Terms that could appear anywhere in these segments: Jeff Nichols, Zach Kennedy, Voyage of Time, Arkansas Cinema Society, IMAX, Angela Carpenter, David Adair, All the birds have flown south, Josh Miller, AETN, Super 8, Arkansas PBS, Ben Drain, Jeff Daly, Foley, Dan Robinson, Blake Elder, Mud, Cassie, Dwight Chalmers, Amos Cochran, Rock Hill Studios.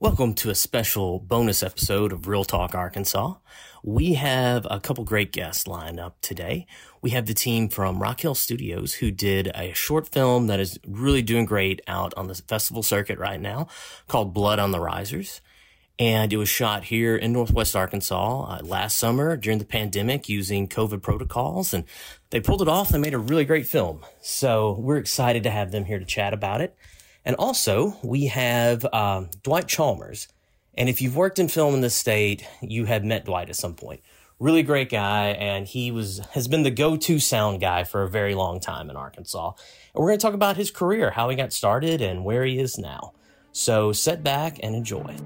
Welcome to a special bonus episode of Real Talk Arkansas. We have a couple great guests lined up today. We have the team from Rock Hill Studios who did a short film that is really doing great out on the festival circuit right now called Blood on the Risers. And it was shot here in Northwest Arkansas last summer during the pandemic using COVID protocols. And they pulled it off and made a really great film. So we're excited to have them here to chat about it. And also, we have Dwight Chalmers. And if you've worked in film in this state, you have met Dwight at some point. Really great guy, and he has been the go-to sound guy for a very long time in Arkansas. And we're going to talk about his career, how he got started, and where he is now. So sit back and enjoy.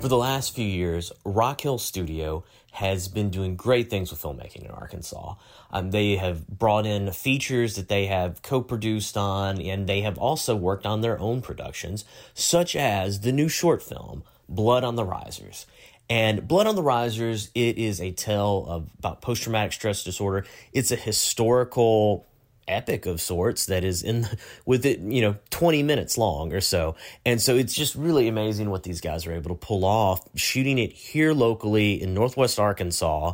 For the last few years, Rock Hill Studio has been doing great things with filmmaking in Arkansas. They have brought in features that they have co-produced on, and they have also worked on their own productions, such as the new short film, Blood on the Risers. And Blood on the Risers, it is a tale about post-traumatic stress disorder. It's a historical epic of sorts that is with 20 minutes long or so. And so it's just really amazing what these guys are able to pull off, shooting it here locally in Northwest Arkansas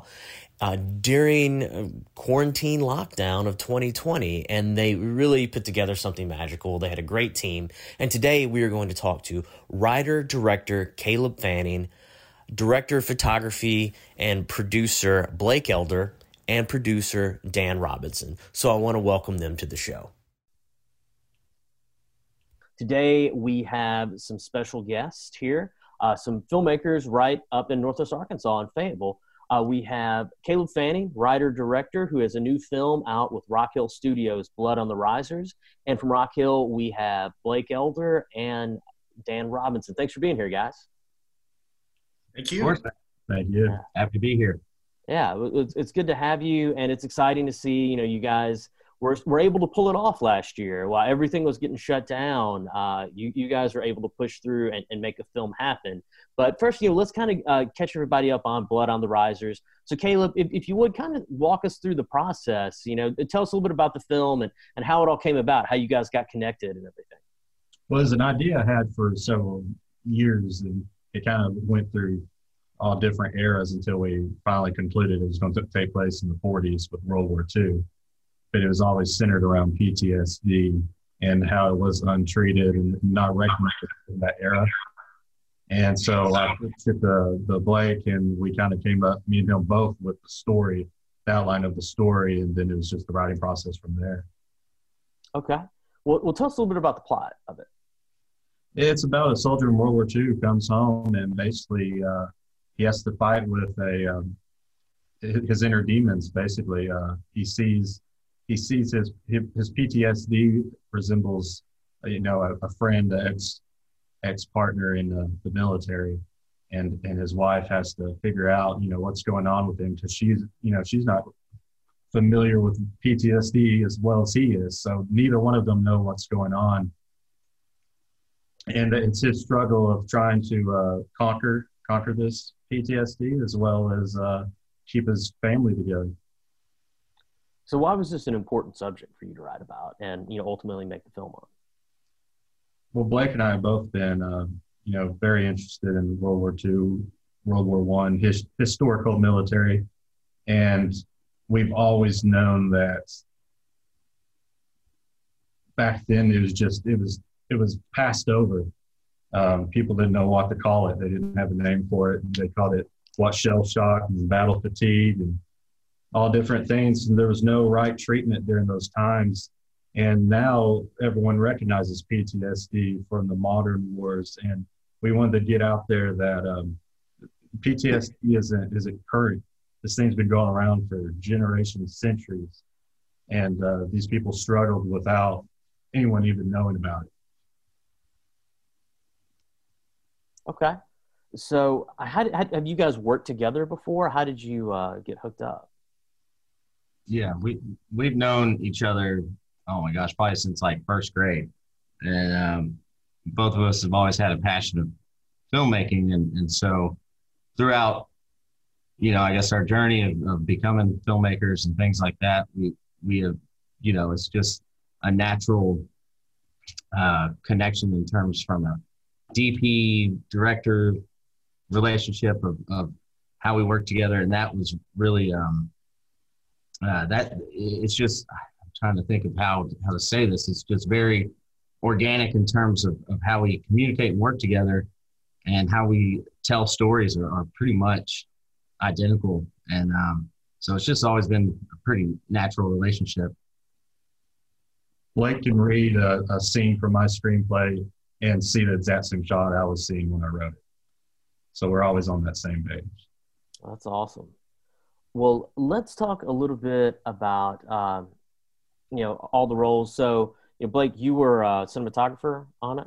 during quarantine lockdown of 2020. And they really put together something magical. They had a great team. And today we are going to talk to writer, director Caleb Fanning, director of photography and producer Blake Elder, and producer Dan Robinson. So I want to welcome them to the show. Today we have some special guests here, some filmmakers right up in Northwest Arkansas in Fayetteville. We have Caleb Fanning, writer-director, who has a new film out with Rock Hill Studios, Blood on the Risers. And from Rock Hill, we have Blake Elder and Dan Robinson. Thanks for being here, guys. Thank you. Of course. Thank you. Yeah. Happy to be here. Yeah, it's good to have you, and it's exciting to see, you guys were able to pull it off last year. While everything was getting shut down, you guys were able to push through and make a film happen. But first, let's kind of catch everybody up on Blood on the Risers. So, Caleb, if you would kind of walk us through the process, tell us a little bit about the film and how it all came about, how you guys got connected and everything. Well, it was an idea I had for several years, and it kind of went through all different eras until we finally concluded it was going to take place in the 40s with World War II. But it was always centered around PTSD and how it was untreated and not recognized in that era. And so I pitched it to Blake, and we kind of came up, me and him both, with the story, the outline of the story, and then it was just the writing process from there. Okay. Well, tell us a little bit about the plot of it. It's about a soldier in World War II comes home and basically he has to fight with his inner demons. Basically, he sees his PTSD resembles, a friend, an ex partner in the military, and his wife has to figure out, what's going on with him because she's not familiar with PTSD as well as he is. So neither one of them know what's going on, and it's his struggle of trying to conquer this PTSD as well as keep his family together. So why was this an important subject for you to write about and, ultimately make the film on? Well, Blake and I have both been, very interested in World War II, World War I, historical military. And we've always known that back then it was passed over. People didn't know what to call it. They didn't have a name for it. They called it shell shock and battle fatigue and all different things. And there was no right treatment during those times. And now everyone recognizes PTSD from the modern wars. And we wanted to get out there that PTSD isn't current. This thing's been going around for generations, centuries. And these people struggled without anyone even knowing about it. Okay. So have you guys worked together before? How did you get hooked up? Yeah, we've known each other, oh my gosh, probably since like first grade. And both of us have always had a passion of filmmaking. And so throughout, you know, I guess our journey of becoming filmmakers and things like that, we have, you know, it's just a natural connection in terms from a DP director relationship of how we work together. And that was really it's just, I'm trying to think of how to say this. It's just very organic in terms of how we communicate and work together, and how we tell stories are pretty much identical. And so it's just always been a pretty natural relationship. Blake can read a scene from my screenplay and see the exact same shot I was seeing when I wrote it. So we're always on that same page. That's awesome. Well, let's talk a little bit about, you know, all the roles. So, you know, Blake, you were a cinematographer on it?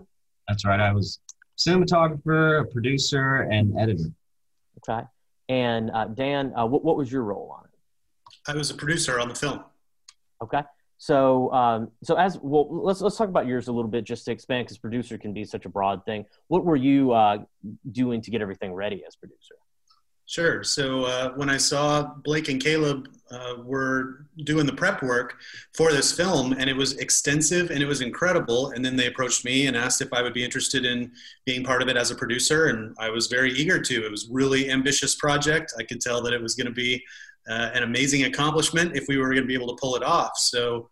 That's right. I was cinematographer, a producer, and editor. Okay. And Dan, what was your role on it? I was a producer on the film. Okay. So, as well, let's talk about yours a little bit, just to expand, because producer can be such a broad thing. What were you doing to get everything ready as producer? Sure. So when I saw Blake and Caleb were doing the prep work for this film, and it was extensive and it was incredible, and then they approached me and asked if I would be interested in being part of it as a producer, and I was very eager to. It was a really ambitious project. I could tell that it was going to be an amazing accomplishment if we were going to be able to pull it off. So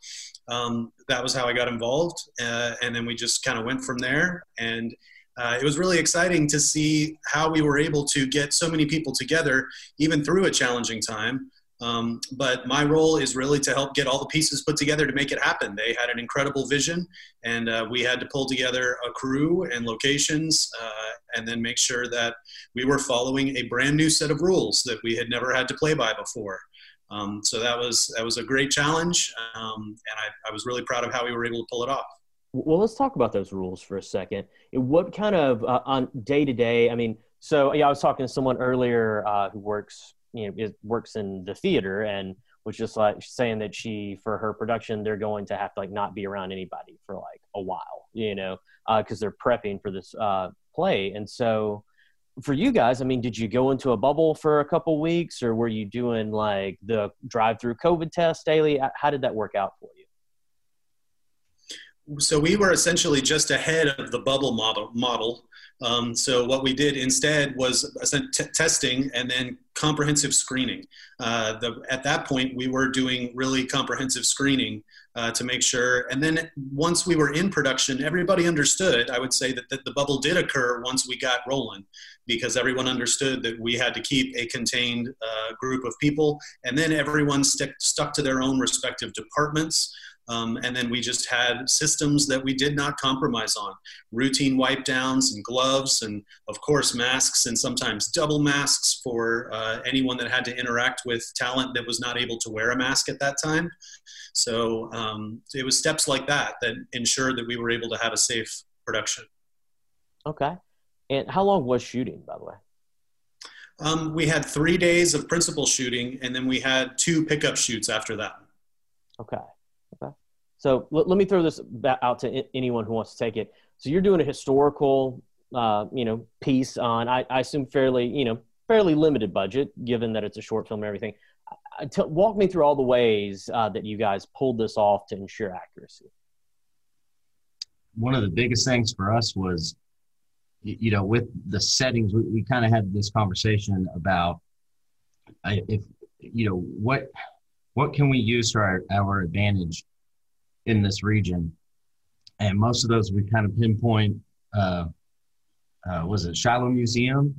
that was how I got involved. And then we just kind of went from there. And it was really exciting to see how we were able to get so many people together, even through a challenging time. But my role is really to help get all the pieces put together to make it happen. They had an incredible vision, and we had to pull together a crew and locations, and then make sure that we were following a brand new set of rules that we had never had to play by before. So that was a great challenge, and I was really proud of how we were able to pull it off. Well, let's talk about those rules for a second. What kind of, on day-to-day, I mean, so yeah, I was talking to someone earlier who works in the theater, and was just like saying that for her production, they're going to have to like not be around anybody for like a while, you know, because they're prepping for this play. And so for you guys, I mean, did you go into a bubble for a couple weeks, or were you doing like the drive-through COVID test daily? How did that work out for you? So we were essentially just ahead of the bubble model. So what we did instead was testing and then comprehensive screening. At that point, we were doing really comprehensive screening to make sure. And then once we were in production, everybody understood. I would say that the bubble did occur once we got rolling, because everyone understood that we had to keep a contained group of people. And then everyone stuck to their own respective departments. And then we just had systems that we did not compromise on. Routine wipe downs and gloves, and of course masks, and sometimes double masks for anyone that had to interact with talent that was not able to wear a mask at that time. So it was steps like that that ensured that we were able to have a safe production. Okay. And how long was shooting, by the way? We had 3 days of principal shooting, and then we had 2 pickup shoots after that. Okay. So let me throw this out to anyone who wants to take it. So you're doing a historical, you know, piece on, I assume fairly, you know, fairly limited budget, given that it's a short film and everything. Walk me through all the ways that you guys pulled this off to ensure accuracy. One of the biggest things for us was, you know, with the settings, we kind of had this conversation about if, you know, what can we use for our advantage in this region. And most of those we kind of pinpoint, was it Shiloh Museum,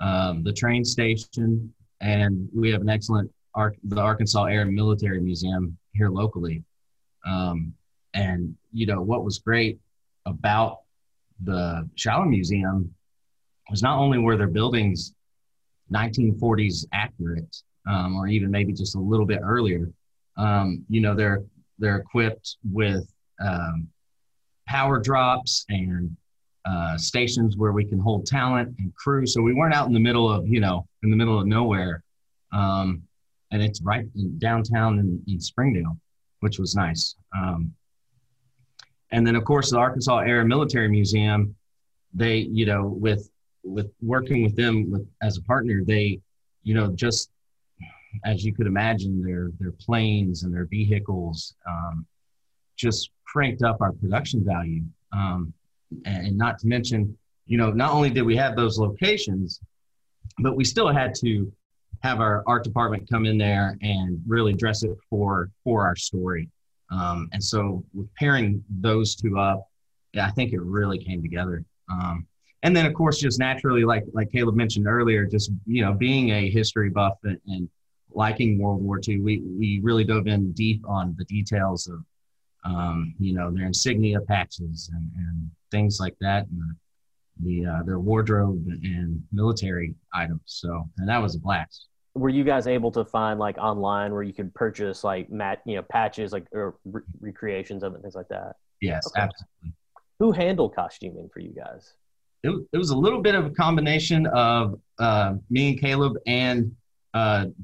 the train station, and we have an excellent, the Arkansas Air and Military Museum here locally. And you know, what was great about the Shiloh Museum was not only were their buildings 1940s accurate, or even maybe just a little bit earlier, you know, they're equipped with power drops and stations where we can hold talent and crew. So we weren't out in the middle of, in the middle of nowhere. And it's right in downtown in Springdale, which was nice. And then of course the Arkansas Air and Military Museum, they, with working with them as a partner, they, just as you could imagine, their planes and their vehicles just cranked up our production value. And not to mention, not only did we have those locations, but we still had to have our art department come in there and really dress it for our story. And so with pairing those two up, I think it really came together. And then of course, just naturally, like Caleb mentioned earlier, just, being a history buff and liking World War II, we really dove in deep on the details of, their insignia patches and things like that, and their wardrobe and military items. So, and that was a blast. Were you guys able to find online where you could purchase patches or recreations of it, things like that? Yes, okay. Absolutely. Who handled costuming for you guys? It was a little bit of a combination of me and Caleb and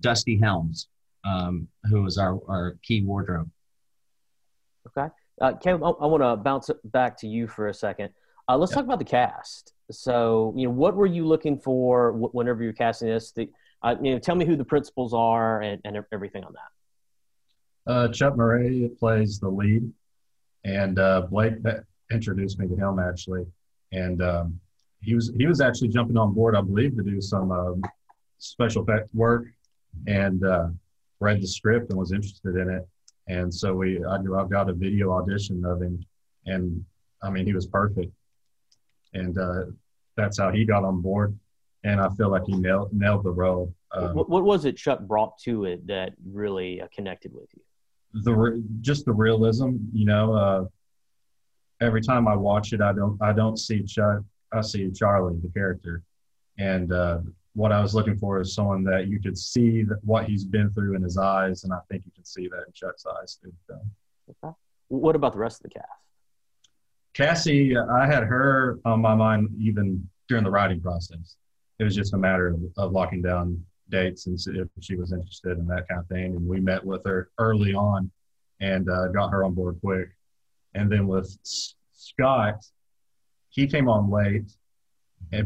Dusty Helms, who was our key wardrobe. Okay. Caleb, I want to bounce back to you for a second. Let's talk about the cast. So, what were you looking for whenever you're casting this? Tell me who the principals are and everything on that. Chuck Murray plays the lead, and Blake introduced me to him actually, and he was actually jumping on board, I believe, to do some special effect work, and read the script and was interested in it, and so I got a video audition of him, and I mean he was perfect, and that's how he got on board. And I feel like he nailed the role. What was it Chuck brought to it that really connected with you? Just the realism, every time I watch it, I don't see Chuck, I see Charlie, the character. And what I was looking for is someone that you could see what he's been through in his eyes, and I think you can see that in Chuck's eyes too. So. Okay. What about the rest of the cast? Cassie, I had her on my mind even during the writing process. It was just a matter of locking down dates and if she was interested in that kind of thing. And we met with her early on and got her on board quick. And then with Scott, he came on late,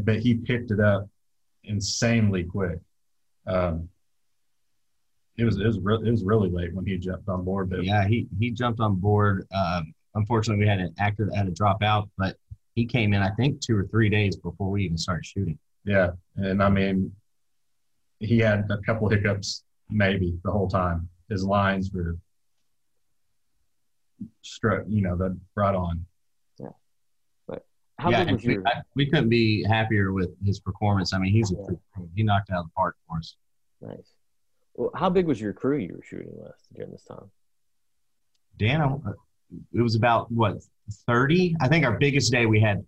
but he picked it up insanely quick. It was really late when he jumped on board. But yeah, he jumped on board. Unfortunately, we had an actor that had to drop out, but he came in, I think, 2 or 3 days before we even started shooting. Yeah, and I mean, he had a couple hiccups maybe the whole time. His lines were, right on. Yeah, but we couldn't be happier with his performance. I mean, he knocked out of the park for us. Nice. Well, how big was your crew you were shooting with during this time? Dan, it was about 30? I think our biggest day we had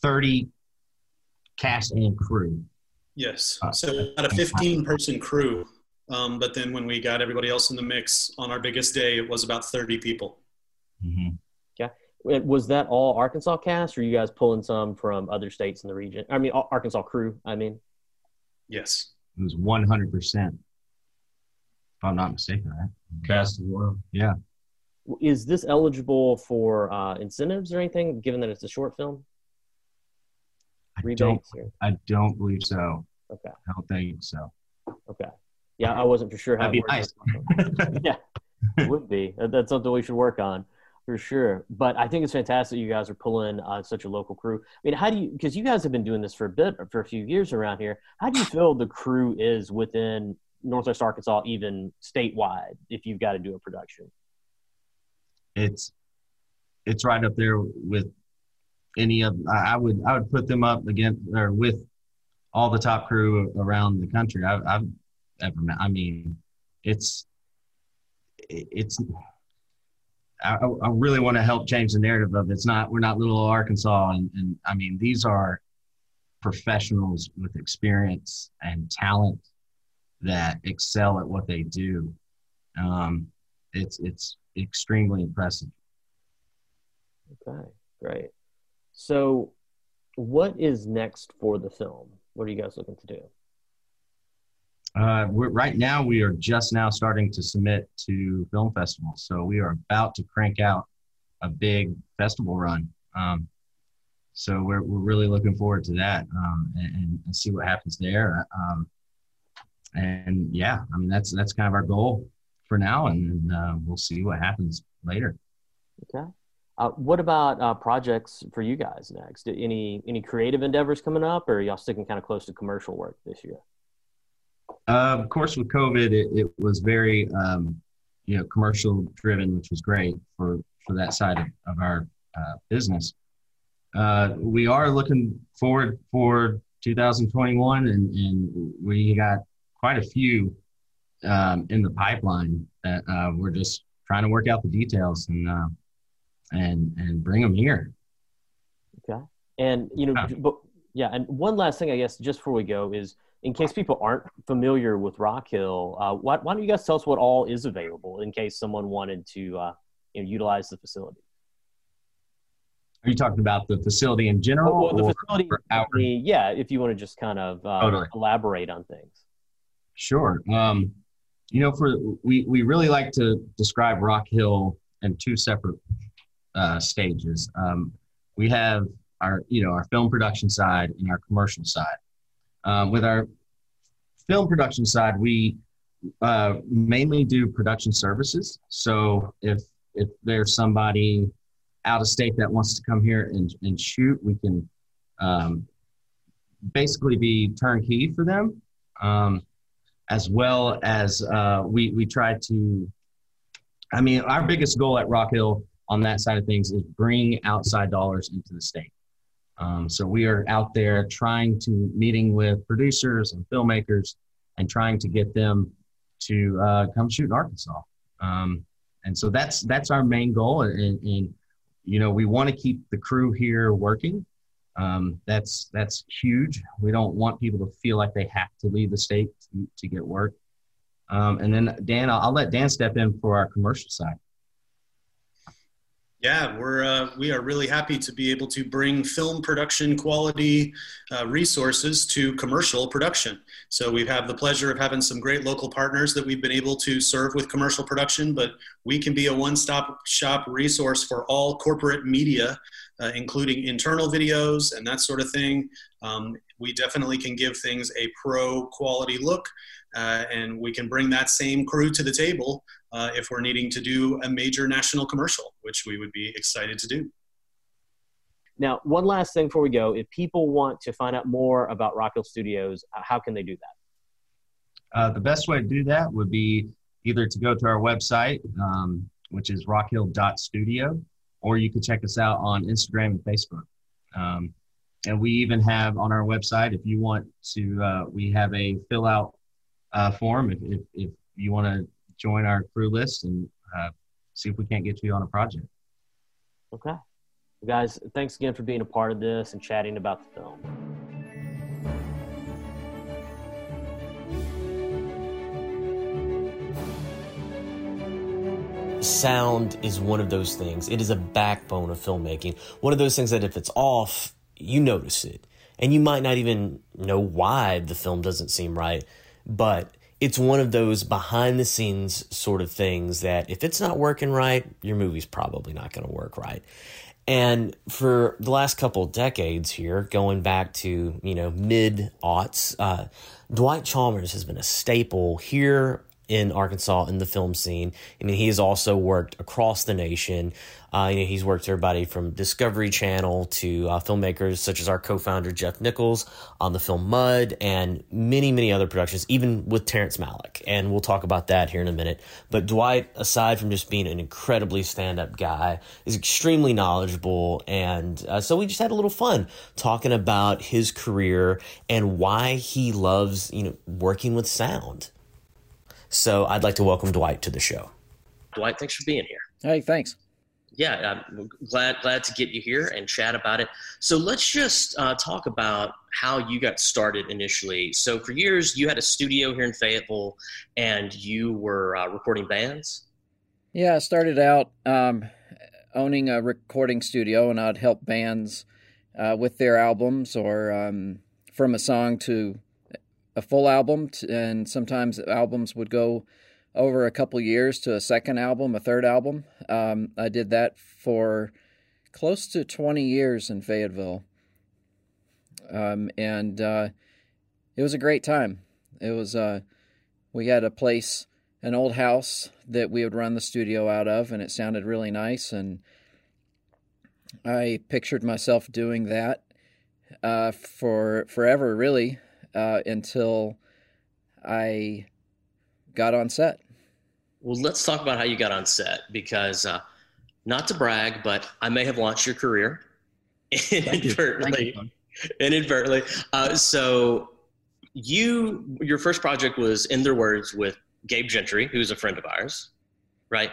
30. Cast and crew. Yes, so about a 15-person crew, but then when we got everybody else in the mix on our biggest day, it was about 30 people. Mm-hmm. Yeah, was that all Arkansas cast, or are you guys pulling some from other states in the region? I mean, Arkansas crew. I mean, yes, it was 100%. If I'm not mistaken, right? Cast as well. Yeah. Is this eligible for incentives or anything? Given that it's a short film. I don't believe so. Okay. I don't think so. Okay. Yeah, I wasn't for sure how it works. That'd be nice. Yeah, it would be. That's something we should work on for sure. But I think it's fantastic you guys are pulling such a local crew. I mean, because you guys have been doing this for a few years around here. How do you feel the crew is within Northwest Arkansas, even statewide, if you've got to do a production? It's right up there with any of, I would put them up against or with all the top crew around the country I've ever met. I mean, I really want to help change the narrative of we're not little Arkansas. And I mean, these are professionals with experience and talent that excel at what they do. It's extremely impressive. Okay, great. So What is next for the film? What are you guys looking to do? Right now, we are just now starting to submit to film festivals. So we are about to crank out a big festival run. So we're really looking forward to that and see what happens there. And yeah, I mean, that's kind of our goal for now, and we'll see what happens later. Okay. What about projects for you guys next? Any creative endeavors coming up, or are y'all sticking kind of close to commercial work this year? Of course, with COVID, it was very, commercial driven, which was great for that side of our business. We are looking forward for 2021, and we got quite a few in the pipeline that we're just trying to work out the details and bring them here. Okay. And, and one last thing, I guess, just before we go is, in case people aren't familiar with Rock Hill, why don't you guys tell us what all is available in case someone wanted to utilize the facility? Are you talking about the facility in general? Well, the facility, yeah, if you want to just kind of elaborate on things. Sure. We really like to describe Rock Hill in two separate stages. We have our film production side and our commercial side. With our film production side, we mainly do production services. So if there's somebody out of state that wants to come here and shoot, we can basically be turnkey for them, as well as we try to, our biggest goal at Rock Hill on that side of things is bring outside dollars into the state. So we are out there meeting with producers and filmmakers and trying to get them to come shoot in Arkansas. And so that's our main goal. And we want to keep the crew here working. That's huge. We don't want people to feel like they have to leave the state to get work. And then Dan, I'll let Dan step in for our commercial side. Yeah, we are really happy to be able to bring film production quality resources to commercial production. So we have the pleasure of having some great local partners that we've been able to serve with commercial production, but we can be a one-stop shop resource for all corporate media, including internal videos and that sort of thing. We definitely can give things a pro quality look, and we can bring that same crew to the table if we're needing to do a major national commercial, which we would be excited to do. Now, one last thing before we go, if people want to find out more about Rock Hill Studios, how can they do that? The best way to do that would be either to go to our website, which is rockhill.studio, or you can check us out on Instagram and Facebook. And we even have on our website, if you want to, we have a fill out form if you want to join our crew list and see if we can't get you on a project. Okay. Well, guys, thanks again for being a part of this and chatting about the film. Sound is one of those things. It is a backbone of filmmaking. One of those things that if it's off, you notice it. And you might not even know why the film doesn't seem right, but it's one of those behind-the-scenes sort of things that if it's not working right, your movie's probably not going to work right. And for the last couple of decades here, going back to, mid-aughts, Dwight Chalmers has been a staple here in Arkansas in the film scene. He has also worked across the nation. He's worked with everybody from Discovery Channel to filmmakers such as our co-founder Jeff Nichols on the film Mud and many, many other productions, even with Terrence Malick. And we'll talk about that here in a minute. But Dwight, aside from just being an incredibly stand-up guy, is extremely knowledgeable. And so we just had a little fun talking about his career and why he loves, working with sound. So I'd like to welcome Dwight to the show. Dwight, thanks for being here. Hey, thanks. Yeah, I'm glad to get you here and chat about it. So let's just talk about how you got started initially. So for years, you had a studio here in Fayetteville, and you were recording bands? Yeah, I started out owning a recording studio, and I'd help bands with their albums, or from a song to a full album, and sometimes albums would go over a couple years to a second album, a third album. I did that for close to 20 years in Fayetteville, and it was a great time. It was we had a place, an old house that we would run the studio out of, and it sounded really nice, and I pictured myself doing that for forever, really, until I got on set. Well, let's talk about how you got on set, because not to brag, but I may have launched your career inadvertently. So your first project was In Their Words with Gabe Gentry, who's a friend of ours, right?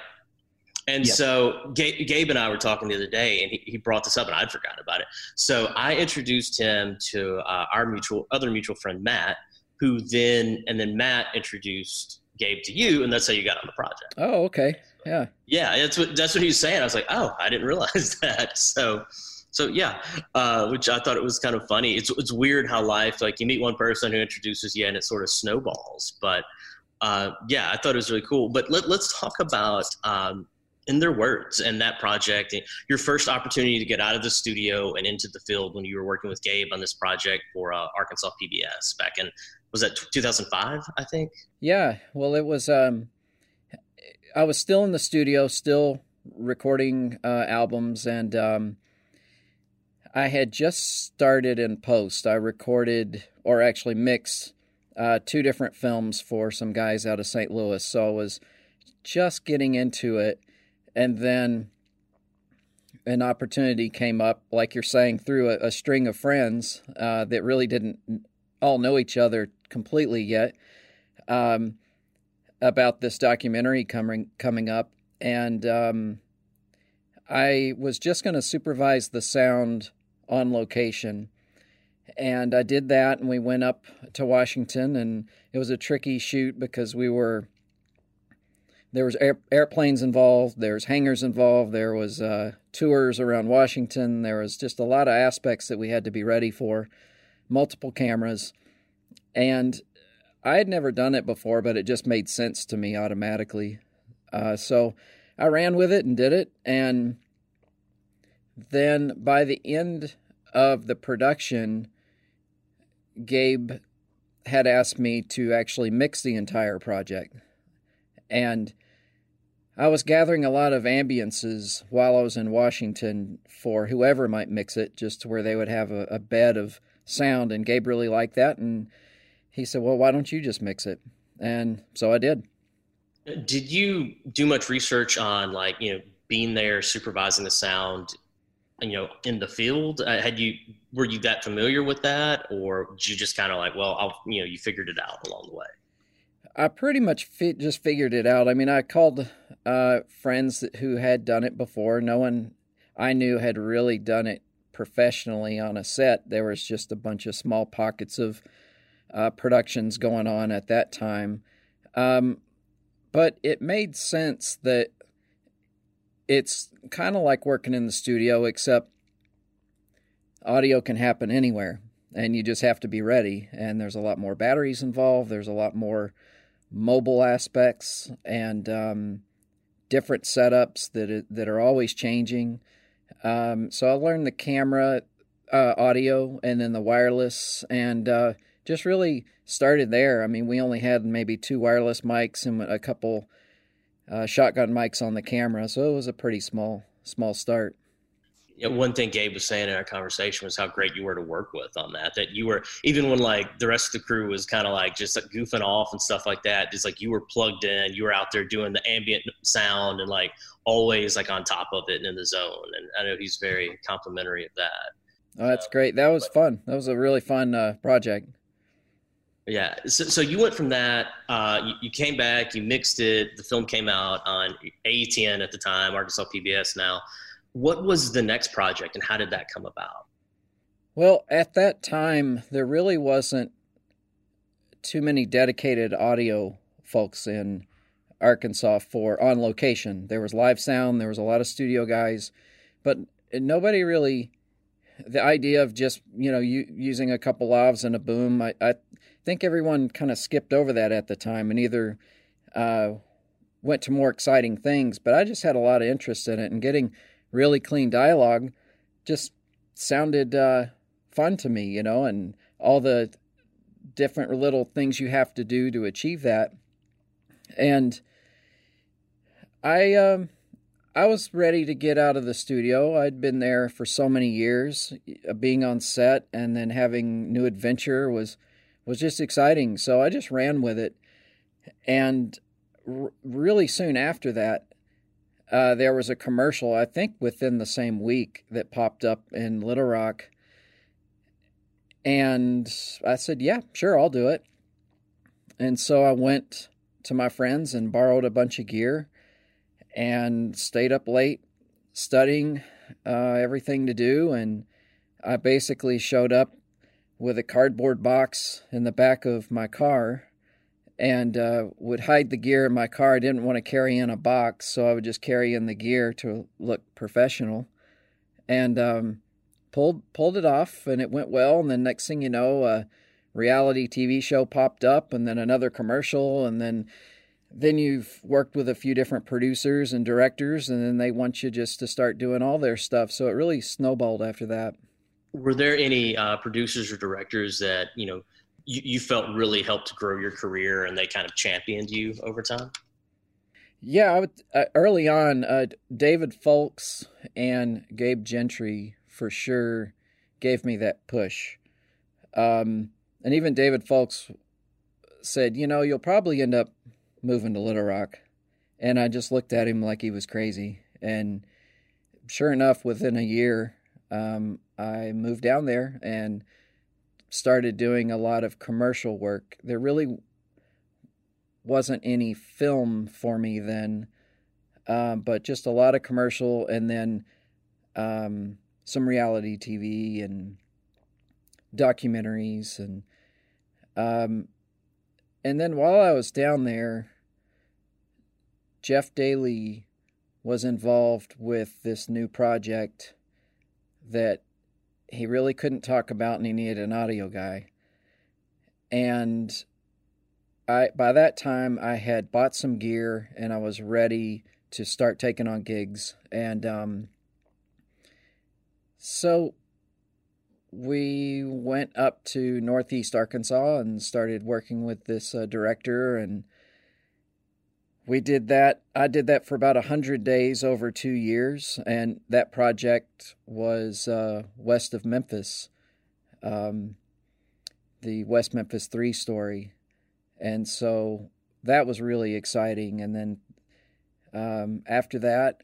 And yes. So Gabe and I were talking the other day, and he brought this up, and I'd forgotten about it. So I introduced him to our other mutual friend, Matt, and then Matt introduced Gabe to you, and that's how you got on the project. Oh, okay. Yeah. Yeah, that's what he was saying. I was like, oh, I didn't realize that. So yeah, which I thought it was kind of funny. It's weird how life, like, you meet one person who introduces you, and it sort of snowballs. But yeah, I thought it was really cool. But let's talk about In Their Words and that project, and your first opportunity to get out of the studio and into the field when you were working with Gabe on this project for Arkansas PBS back in, was that 2005, I think? Yeah. Well, it was, I was still in the studio, still recording albums, and I had just started in post. I recorded, or actually mixed, two different films for some guys out of St. Louis. So I was just getting into it. And then an opportunity came up, like you're saying, through a string of friends that really didn't all know each other completely yet, about this documentary coming up. And I was just going to supervise the sound on location. And I did that, and we went up to Washington, and it was a tricky shoot because there was airplanes involved, there was hangars involved, there was tours around Washington, there was just a lot of aspects that we had to be ready for, multiple cameras. And I had never done it before, but it just made sense to me automatically. So I ran with it and did it, and then by the end of the production, Gabe had asked me to actually mix the entire project. And I was gathering a lot of ambiences while I was in Washington for whoever might mix it, just to where they would have a bed of sound. And Gabe really liked that. And he said, well, why don't you just mix it? And so I did. Did you do much research on, like, you know, being there, supervising the sound, you know, in the field? Were you that familiar with that? Or did you just kind of like, well, you figured it out along the way? I pretty much just figured it out. I mean, I called friends who had done it before. No one I knew had really done it professionally on a set. There was just a bunch of small pockets of productions going on at that time. But it made sense that it's kind of like working in the studio, except audio can happen anywhere, and you just have to be ready. And there's a lot more batteries involved. There's a lot more mobile aspects and different setups that are always changing. So I learned the camera, audio, and then the wireless, and just really started there. I mean, we only had maybe two wireless mics and a couple shotgun mics on the camera, so it was a pretty small start. Yeah, one thing Gabe was saying in our conversation was how great you were to work with on that you were, even when, like, the rest of the crew was kind of like just like goofing off and stuff like that, just like you were plugged in, you were out there doing the ambient sound and like always like on top of it and in the zone. And I know he's very complimentary of that. Oh, that's great. That was fun. That was a really fun project. Yeah. So you went from that, you came back, you mixed it, the film came out on AETN at the time, Arkansas PBS now. What was the next project, and how did that come about? Well, at that time, there really wasn't too many dedicated audio folks in Arkansas for on location. There was live sound, there was a lot of studio guys, but nobody really the idea of just, you know, using a couple ofs and a boom, I think everyone kind of skipped over that at the time and either went to more exciting things. But I just had a lot of interest in it, and getting really clean dialogue just sounded fun to me, you know, and all the different little things you have to do to achieve that. And I was ready to get out of the studio. I'd been there for so many years. Being on set and then having new adventure was just exciting. So I just ran with it. And really soon after that, there was a commercial, I think within the same week, that popped up in Little Rock. And I said, yeah, sure, I'll do it. And so I went to my friends and borrowed a bunch of gear and stayed up late studying everything to do. And I basically showed up with a cardboard box in the back of my car and would hide the gear in my car. I didn't want to carry in a box, so I would just carry in the gear to look professional. And pulled it off, and it went well. And then next thing you know, reality TV show popped up, and then another commercial, and then you've worked with a few different producers and directors, and then they want you just to start doing all their stuff. So it really snowballed after that. Were there any producers or directors that, you know, you felt really helped grow your career and they kind of championed you over time? Yeah, I would, early on, David Folks and Gabe Gentry for sure gave me that push. And even David Folks said, you know, you'll probably end up moving to Little Rock. And I just looked at him like he was crazy. And sure enough, within a year, I moved down there and started doing a lot of commercial work. There really wasn't any film for me then, but just a lot of commercial, and then some reality TV and documentaries. And then while I was down there, Jeff Daly was involved with this new project that he really couldn't talk about, and he needed an audio guy. And by that time, I had bought some gear, and I was ready to start taking on gigs. And so we went up to Northeast Arkansas and started working with this director, and we did that. I did that for about 100 days over 2 years, and that project was West of Memphis, the West Memphis 3 story, and so that was really exciting. And then after that,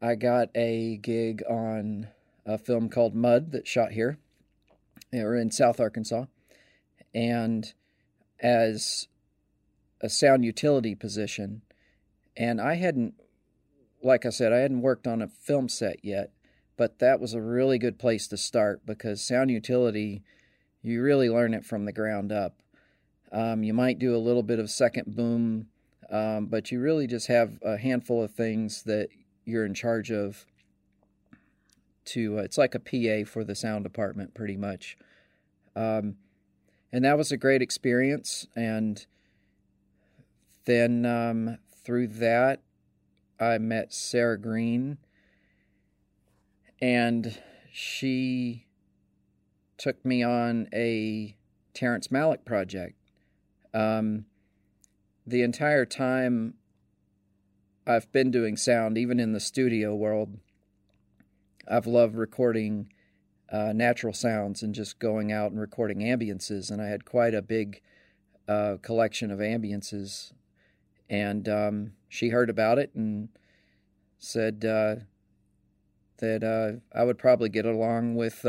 I got a gig on a film called Mud that shot here, or in South Arkansas, and as a sound utility position. And I hadn't, like I said, I hadn't worked on a film set yet, but that was a really good place to start, because sound utility, you really learn it from the ground up. You might do a little bit of second boom, but you really just have a handful of things that you're in charge of. It's like a PA for the sound department, pretty much. And that was a great experience. And then through that, I met Sarah Green, and she took me on a Terrence Malick project. The entire time I've been doing sound, even in the studio world, I've loved recording natural sounds and just going out and recording ambiences. And I had quite a big collection of ambiences. And she heard about it and said that I would probably get along with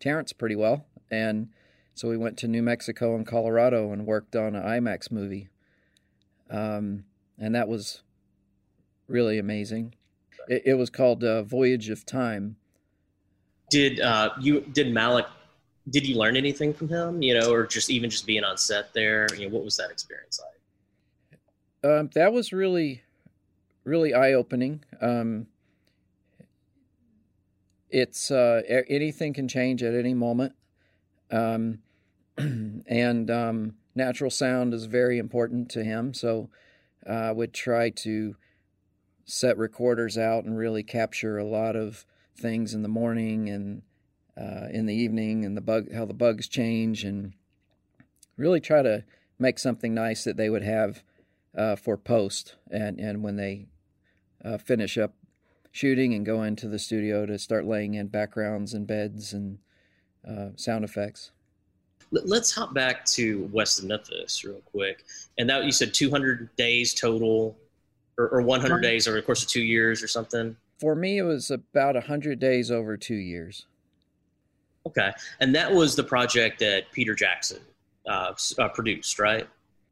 Terrence pretty well. And so we went to New Mexico and Colorado and worked on an IMAX movie. And that was really amazing. It was called Voyage of Time. Did you learn anything from him, you know, or just being on set there? You know, what was that experience like? That was really, really eye-opening. it's anything can change at any moment. And natural sound is very important to him, so I would try to set recorders out and really capture a lot of things in the morning and in the evening, and how the bugs change, and really try to make something nice that they would have for post, and when they finish up shooting and go into the studio to start laying in backgrounds and beds and sound effects. Let's hop back to West of Memphis real quick. And that, you said 200 days total, or 100 days over the course of 2 years or something? For me, it was about 100 days over 2 years. Okay. And that was the project that Peter Jackson produced, right?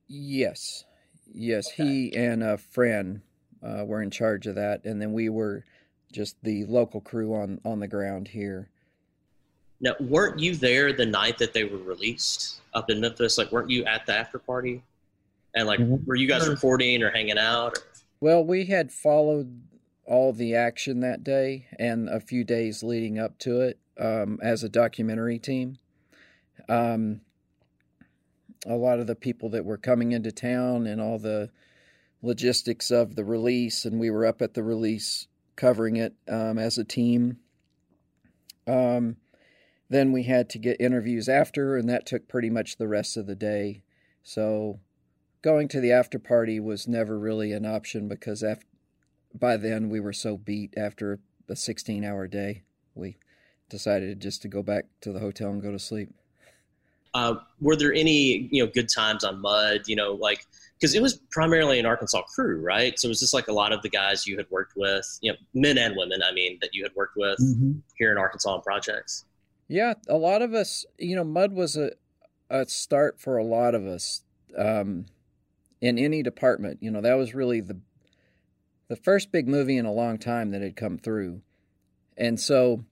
Yes. Yes. Okay. He and a friend were in charge of that. And then we were just the local crew on the ground here. Now, weren't you there the night that they were released up in Memphis? Like, weren't you at the after party? And, like, were you guys recording or hanging out? Or? Well, we had followed all the action that day and a few days leading up to it as a documentary team. A lot of the people that were coming into town and all the logistics of the release, and we were up at the release covering it as a team. Then we had to get interviews after, and that took pretty much the rest of the day. So going to the after party was never really an option because by then we were so beat after a 16-hour day. We decided just to go back to the hotel and go to sleep. Were there any, good times on Mud, because it was primarily an Arkansas crew, right? So it was just like a lot of the guys you had worked with, men and women, that you had worked with here in Arkansas on projects. Yeah, a lot of us, Mud was a start for a lot of us in any department. That was really the first big movie in a long time that had come through. And so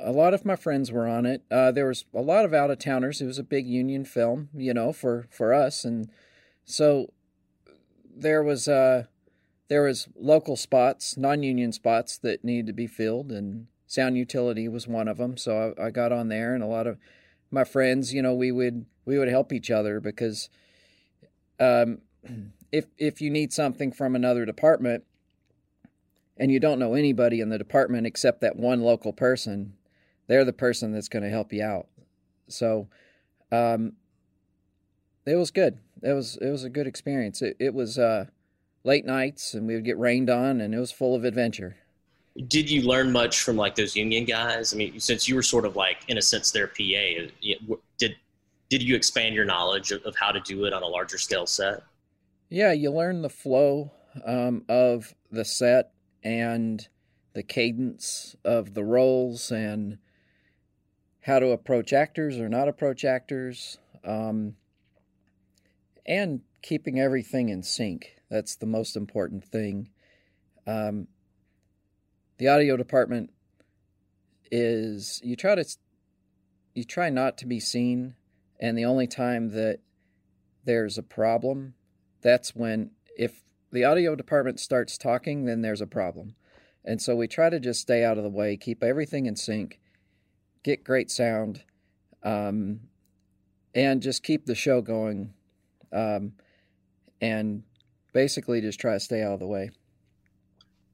a lot of my friends were on it. There was a lot of out-of-towners. It was a big union film, for us. And so there was local spots, non-union spots that needed to be filled, and sound utility was one of them. So I got on there, and a lot of my friends, we would help each other because if you need something from another department and you don't know anybody in the department except that one local person, they're the person that's going to help you out. So it was good. It was a good experience. It was late nights, and we would get rained on, and it was full of adventure. Did you learn much from those union guys? Since you were sort of in a sense their PA, did you expand your knowledge of how to do it on a larger scale set? Yeah, you learn the flow of the set and the cadence of the roles and how to approach actors or not approach actors, and keeping everything in sync. That's the most important thing. The audio department is you try not to be seen, and the only time that there's a problem, that's when if the audio department starts talking, then there's a problem. And so we try to just stay out of the way, keep everything in sync, get great sound, and just keep the show going, and basically just try to stay out of the way.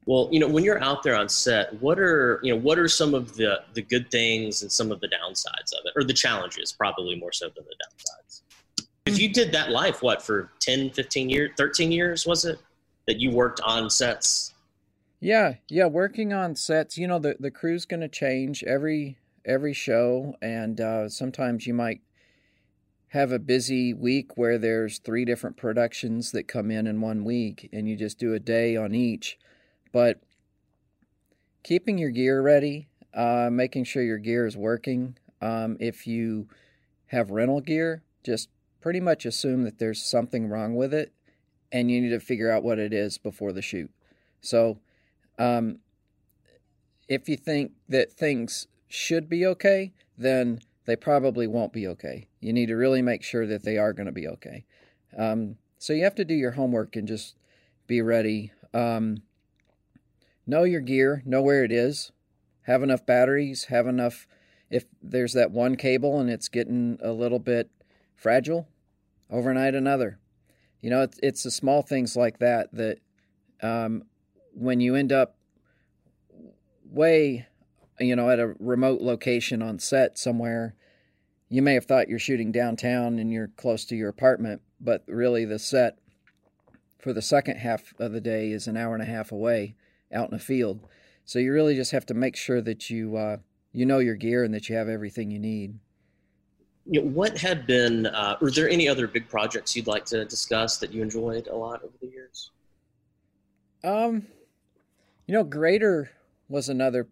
Well, when you're out there on set, what are some of the good things and some of the downsides of it, or the challenges, probably more so than the downsides? Because you did that life, for 10, 15 years, 13 years, was it, that you worked on sets? Yeah, working on sets, the crew's going to change every show, and sometimes you might have a busy week where there's three different productions that come in one week, and you just do a day on each. But keeping your gear ready, making sure your gear is working. If you have rental gear, just pretty much assume that there's something wrong with it, and you need to figure out what it is before the shoot. So if you think that things should be okay, then they probably won't be okay. You need to really make sure that they are going to be okay. So you have to do your homework and just be ready. Know your gear, know where it is, have enough batteries, have enough, if there's that one cable and it's getting a little bit fragile, overnight another. You know, it's the small things like that that when you end up way, you know, at a remote location on set somewhere, you may have thought you're shooting downtown and you're close to your apartment, but really the set for the second half of the day is an hour and a half away out in a field. So you really just have to make sure that you you know your gear and that you have everything you need. You know, what had been, were there any other big projects you'd like to discuss that you enjoyed a lot over the years? You know, Grader was another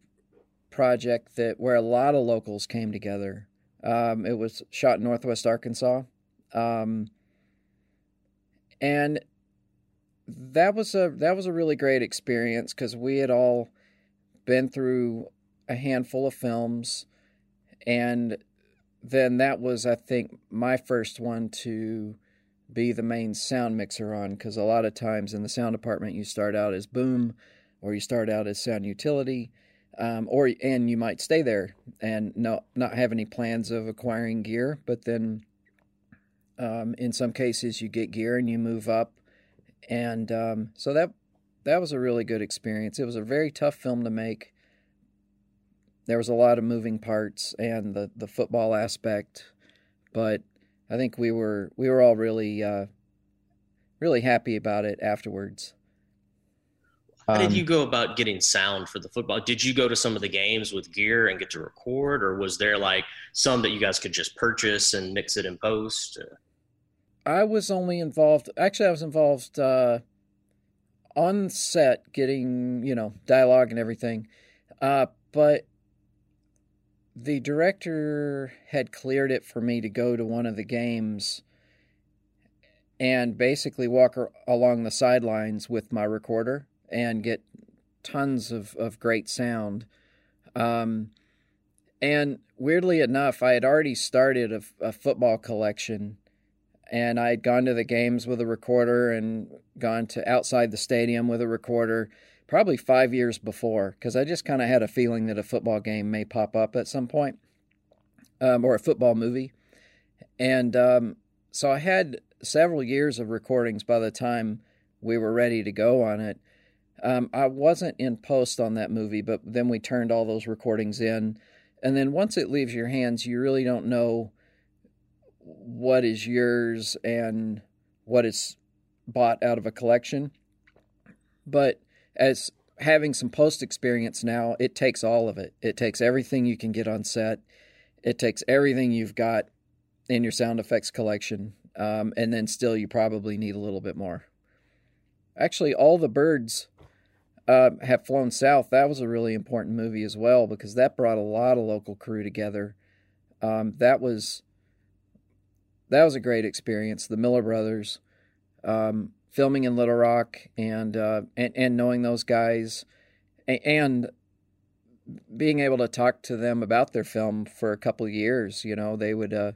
project that where a lot of locals came together. It was shot in Northwest Arkansas. And that was a really great experience because we had all been through a handful of films, and then that was, I think, my first one to be the main sound mixer on, because a lot of times in the sound department you start out as boom, or you start out as sound utility, and you might stay there and not have any plans of acquiring gear, but then in some cases you get gear and you move up, and so that was a really good experience. It was a very tough film to make. There was a lot of moving parts and the football aspect, but I think we were all really happy about it afterwards. How did you go about getting sound for the football? Did you go to some of the games with gear and get to record, or was there like some that you guys could just purchase and mix it in post? I was involved on set getting, you know, dialogue and everything, but the director had cleared it for me to go to one of the games and basically walk along the sidelines with my recorder and get tons of great sound. And weirdly enough, I had already started a football collection, and I had gone to the games with a recorder and gone to outside the stadium with a recorder probably 5 years before, because I just kind of had a feeling that a football game may pop up at some point, or a football movie. And so I had several years of recordings by the time we were ready to go on it. I wasn't in post on that movie, but then we turned all those recordings in. And then once it leaves your hands, you really don't know what is yours and what is bought out of a collection. But as having some post experience now, it takes all of it. It takes everything you can get on set. It takes everything you've got in your sound effects collection. And then still you probably need a little bit more. Actually, All the Birds Have Flown South. That was a really important movie as well, because that brought a lot of local crew together. That was a great experience. The Miller Brothers, filming in Little Rock, and knowing those guys and being able to talk to them about their film for a couple of years. You know, they were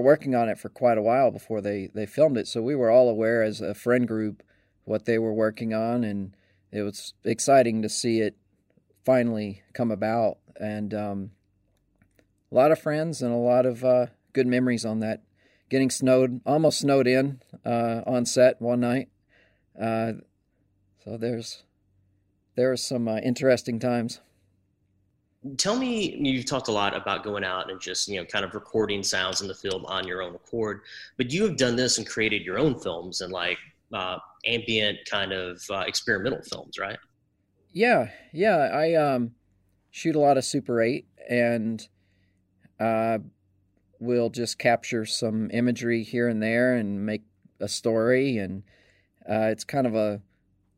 working on it for quite a while before they filmed it. So we were all aware as a friend group what they were working on, and it was exciting to see it finally come about. And a lot of friends and a lot of good memories on that. Getting almost snowed in on set one night. So there are some interesting times. Tell me, you've talked a lot about going out and just, you know, kind of recording sounds in the field on your own accord, but you have done this and created your own films and like ambient kind of experimental films, right? Yeah. I shoot a lot of Super 8 and we'll just capture some imagery here and there and make a story. And it's kind of a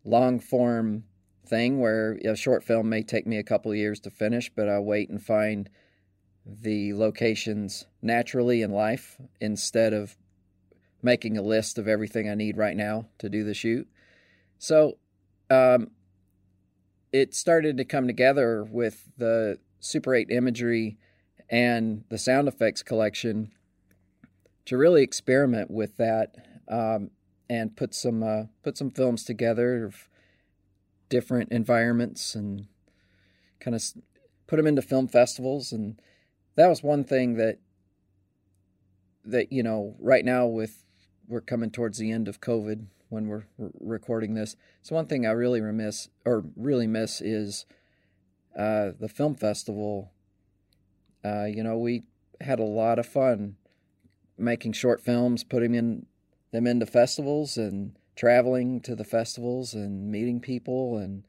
long form thing where a short film may take me a couple of years to finish, but I wait and find the locations naturally in life instead of making a list of everything I need right now to do the shoot. So it started to come together with the Super 8 imagery and the sound effects collection to really experiment with that and put some films together of different environments and kind of put them into film festivals. And that was one thing that, you know, right now we're coming towards the end of COVID when we're recording this. So one thing I really miss is the film festival. You know, we had a lot of fun making short films, putting them into festivals and traveling to the festivals and meeting people. And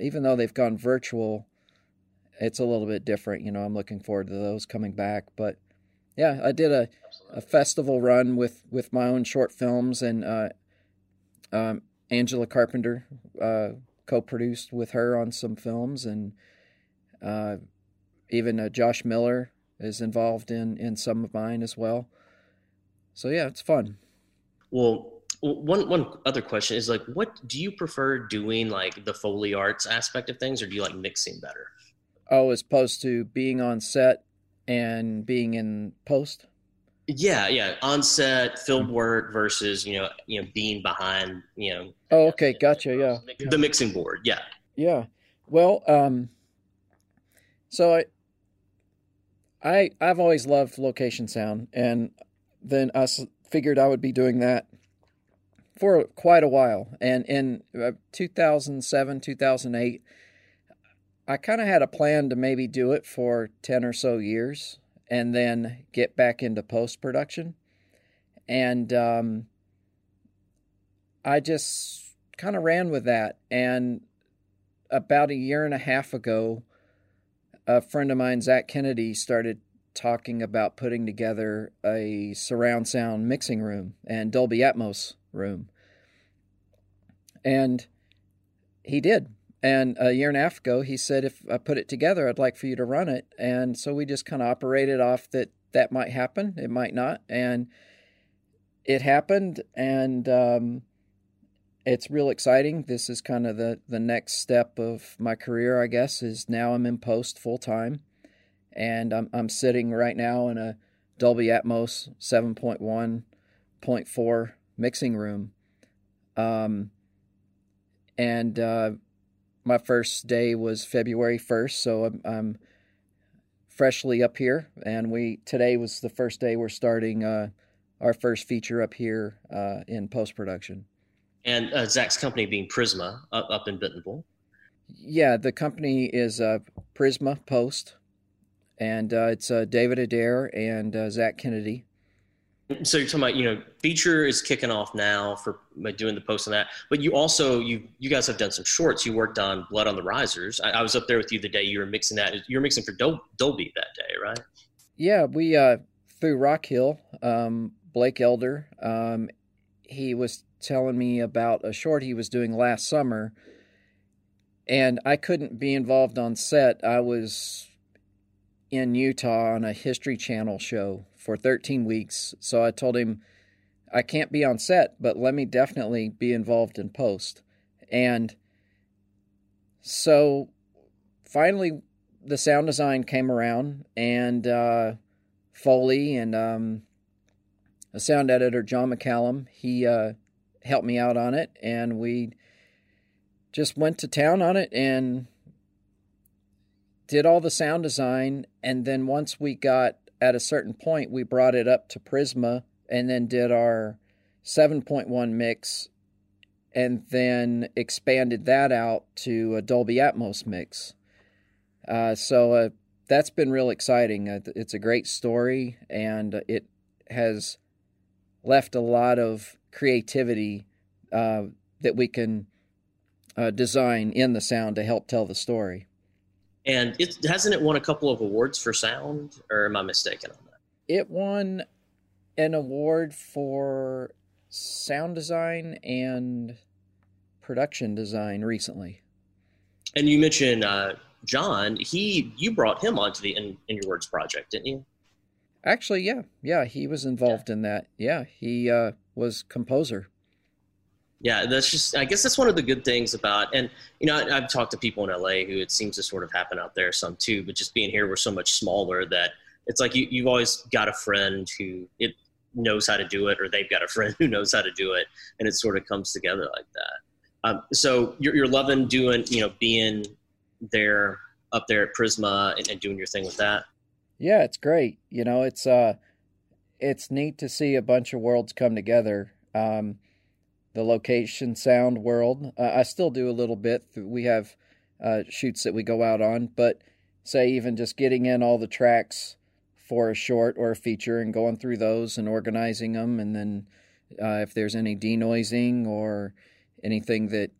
even though they've gone virtual, it's a little bit different. You know, I'm looking forward to those coming back. But yeah, I did a festival run with my own short films, and Angela Carpenter co-produced with her on some films, and even Josh Miller is involved in some of mine as well. So yeah, it's fun. Well, one other question is, like, what do you prefer doing, like the Foley arts aspect of things, or do you like mixing better? Oh, as opposed to being on set and being in post? Yeah, on set film work versus you know being behind, you know. Oh, okay, gotcha. Yeah, the mixing board. Yeah. Well, so I've always loved location sound, and then I figured I would be doing that for quite a while. And in 2007, 2008, I kind of had a plan to maybe do it for 10 or so years and then get back into post-production. And I just kind of ran with that. And about a year and a half ago, a friend of mine, Zach Kennedy, started talking about putting together a surround sound mixing room and Dolby Atmos room. And he did. And a year and a half ago, he said, if I put it together, I'd like for you to run it. And so we just kind of operated off that might happen. It might not. And it happened. And it's real exciting. This is kind of the next step of my career, I guess, is now I'm in post full time. And I'm sitting right now in a Dolby Atmos 7.1.4 mixing room. My first day was February 1st, so I'm freshly up here, and today was the first day we're starting our first feature up here in post-production. And Zach's company being Prisma up in Bentonville. Yeah, the company is Prisma Post, and it's David Adair and Zach Kennedy. So you're talking about, you know, feature is kicking off now for doing the post on that, but you also, you guys have done some shorts. You worked on Blood on the Risers. I was up there with you the day you were mixing that. You were mixing for Dolby that day, right? Yeah, we, through Rock Hill, Blake Elder, he was telling me about a short he was doing last summer, and I couldn't be involved on set. I was in Utah on a History Channel show for 13 weeks. So I told him, I can't be on set, but let me definitely be involved in post. And so finally the sound design came around, and Foley and a sound editor, John McCallum, he helped me out on it, and we just went to town on it and did all the sound design. And then once we got at a certain point, we brought it up to Prisma and then did our 7.1 mix and then expanded that out to a Dolby Atmos mix. So that's been real exciting. It's a great story, and it has left a lot of creativity that we can design in the sound to help tell the story. And hasn't it won a couple of awards for sound, or am I mistaken on that? It won an award for sound design and production design recently. And you mentioned John. You brought him onto the In Your Words project, didn't you? Actually, yeah. Yeah, he was involved in that. Yeah, he was composer. Yeah, I guess that's one of the good things about, and, you know, I've talked to people in LA who it seems to sort of happen out there some too, but just being here, we're so much smaller that it's like you've always got a friend who it knows how to do it, or they've got a friend who knows how to do it, and it sort of comes together like that. So you're loving doing, you know, being there up there at Prisma and doing your thing with that? Yeah, it's great. You know, it's neat to see a bunch of worlds come together. The location sound world, I still do a little bit. We have shoots that we go out on, but say even just getting in all the tracks for a short or a feature and going through those and organizing them. And then if there's any denoising or anything that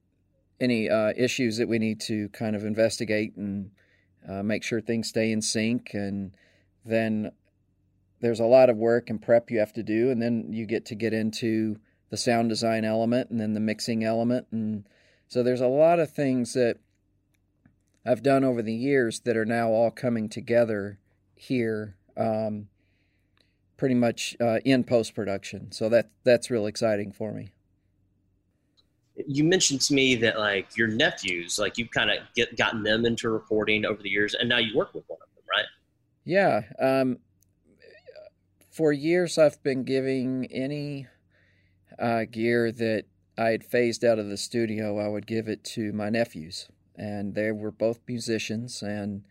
issues that we need to kind of investigate and make sure things stay in sync. And then there's a lot of work and prep you have to do. And then you get to get into the sound design element and then the mixing element. And so there's a lot of things that I've done over the years that are now all coming together here, pretty much in post-production. So that's real exciting for me. You mentioned to me that, like, your nephews, like, you've kind of gotten them into recording over the years, and now you work with one of them, right? Yeah. For years, I've been giving any gear that I had phased out of the studio, I would give it to my nephews. And they were both musicians, and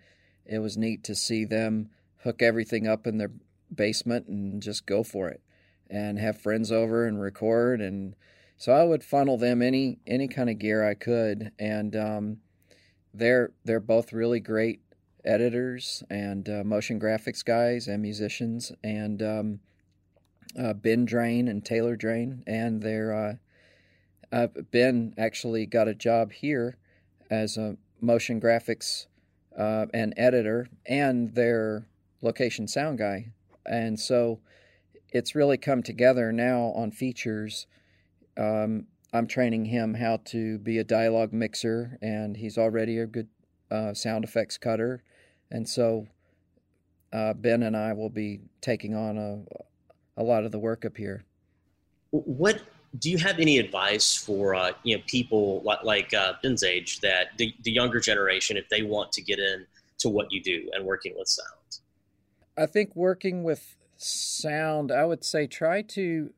it was neat to see them hook everything up in their basement and just go for it and have friends over and record. And so I would funnel them any kind of gear I could, and they're both really great editors and motion graphics guys and musicians, and Ben Drain and Taylor Drain, and Ben actually got a job here as a motion graphics and editor and their location sound guy. And so it's really come together now on features. I'm training him how to be a dialogue mixer, and he's already a good sound effects cutter. And so Ben and I will be taking on a lot of the work up here. What do you have any advice for people like Ben's age, that the younger generation, if they want to get in to what you do and working with sound? I think working with sound, I would say try to,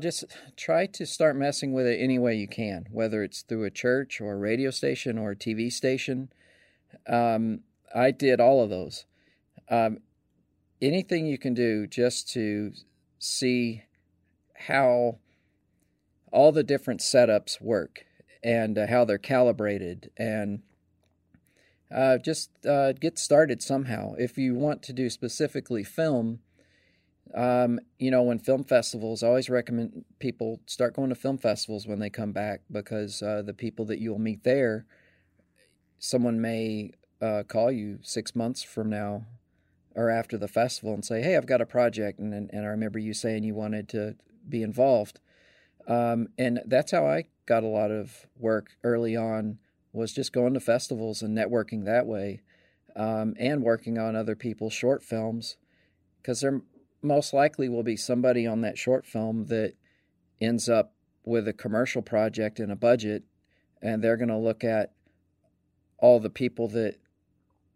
just try to start messing with it any way you can, whether it's through a church or a radio station or a TV station. I did all of those. Anything you can do just to see how all the different setups work and how they're calibrated, and just get started somehow. If you want to do specifically film, when film festivals, I always recommend people start going to film festivals when they come back, because the people that you'll meet there, someone may call you 6 months from now or after the festival and say, hey, I've got a project, and I remember you saying you wanted to be involved. And that's how I got a lot of work early on, was just going to festivals and networking that way, and working on other people's short films, because there most likely will be somebody on that short film that ends up with a commercial project and a budget, and they're going to look at all the people that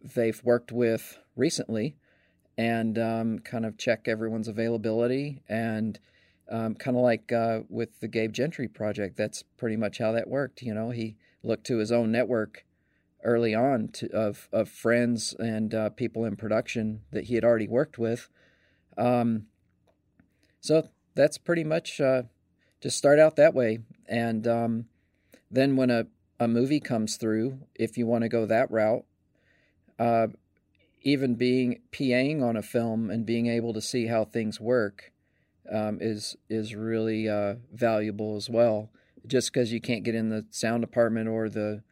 they've worked with recently and kind of check everyone's availability, and kind of like with the Gabe Gentry project, that's pretty much how that worked. He looked to his own network early on of friends and people in production that he had already worked with. So that's pretty much just start out that way. And then when a movie comes through, if you want to go that route, even PAing on a film and being able to see how things work is really valuable as well. Just because you can't get in the sound department or the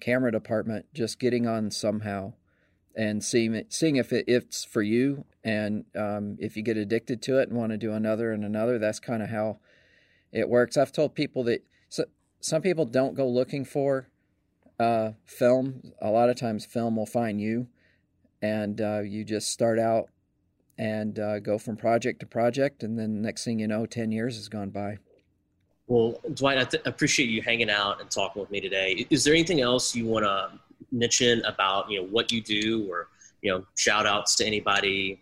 camera department, just getting on somehow and seeing if it's for you, and if you get addicted to it and want to do another and another, that's kind of how it works. I've told people that some people don't go looking for film. A lot of times film will find you, and you just start out and go from project to project, and then next thing you know, 10 years has gone by. Well, Dwight, I appreciate you hanging out and talking with me today. Is there anything else you want to mention about, what you do, or, shout outs to anybody,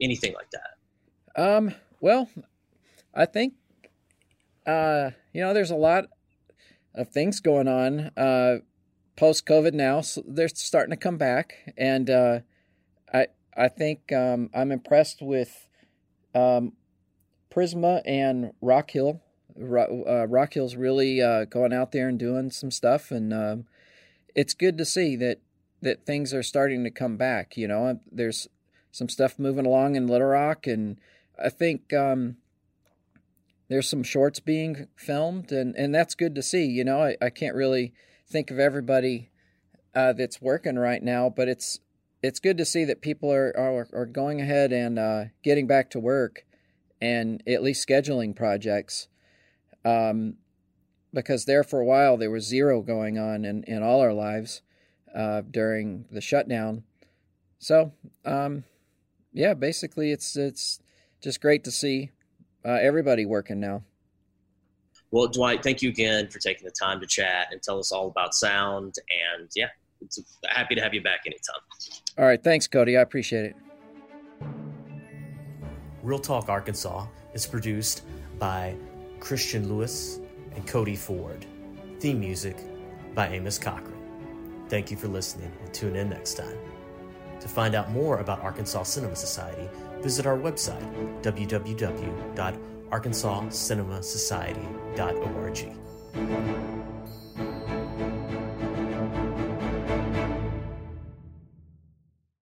anything like that? Well, I think, there's a lot of things going on. post-COVID now, so they're starting to come back. And I think I'm impressed with Prisma and Rock Hill. Rock Hill's really going out there and doing some stuff, and it's good to see that things are starting to come back. You know, there's some stuff moving along in Little Rock, and I think there's some shorts being filmed, and that's good to see. You know, I can't really think of everybody that's working right now, but it's good to see that people are going ahead and getting back to work and at least scheduling projects, because there for a while there was zero going on in all our lives during the shutdown. So, yeah, basically it's just great to see everybody working now. Well, Dwight, thank you again for taking the time to chat and tell us all about sound. And, yeah, it's happy to have you back anytime. All right. Thanks, Cody. I appreciate it. Real Talk Arkansas is produced by Christian Lewis and Cody Ford. Theme music by Amos Cochran. Thank you for listening, and tune in next time. To find out more about Arkansas Cinema Society, visit our website, www.arkansascinemasociety.org.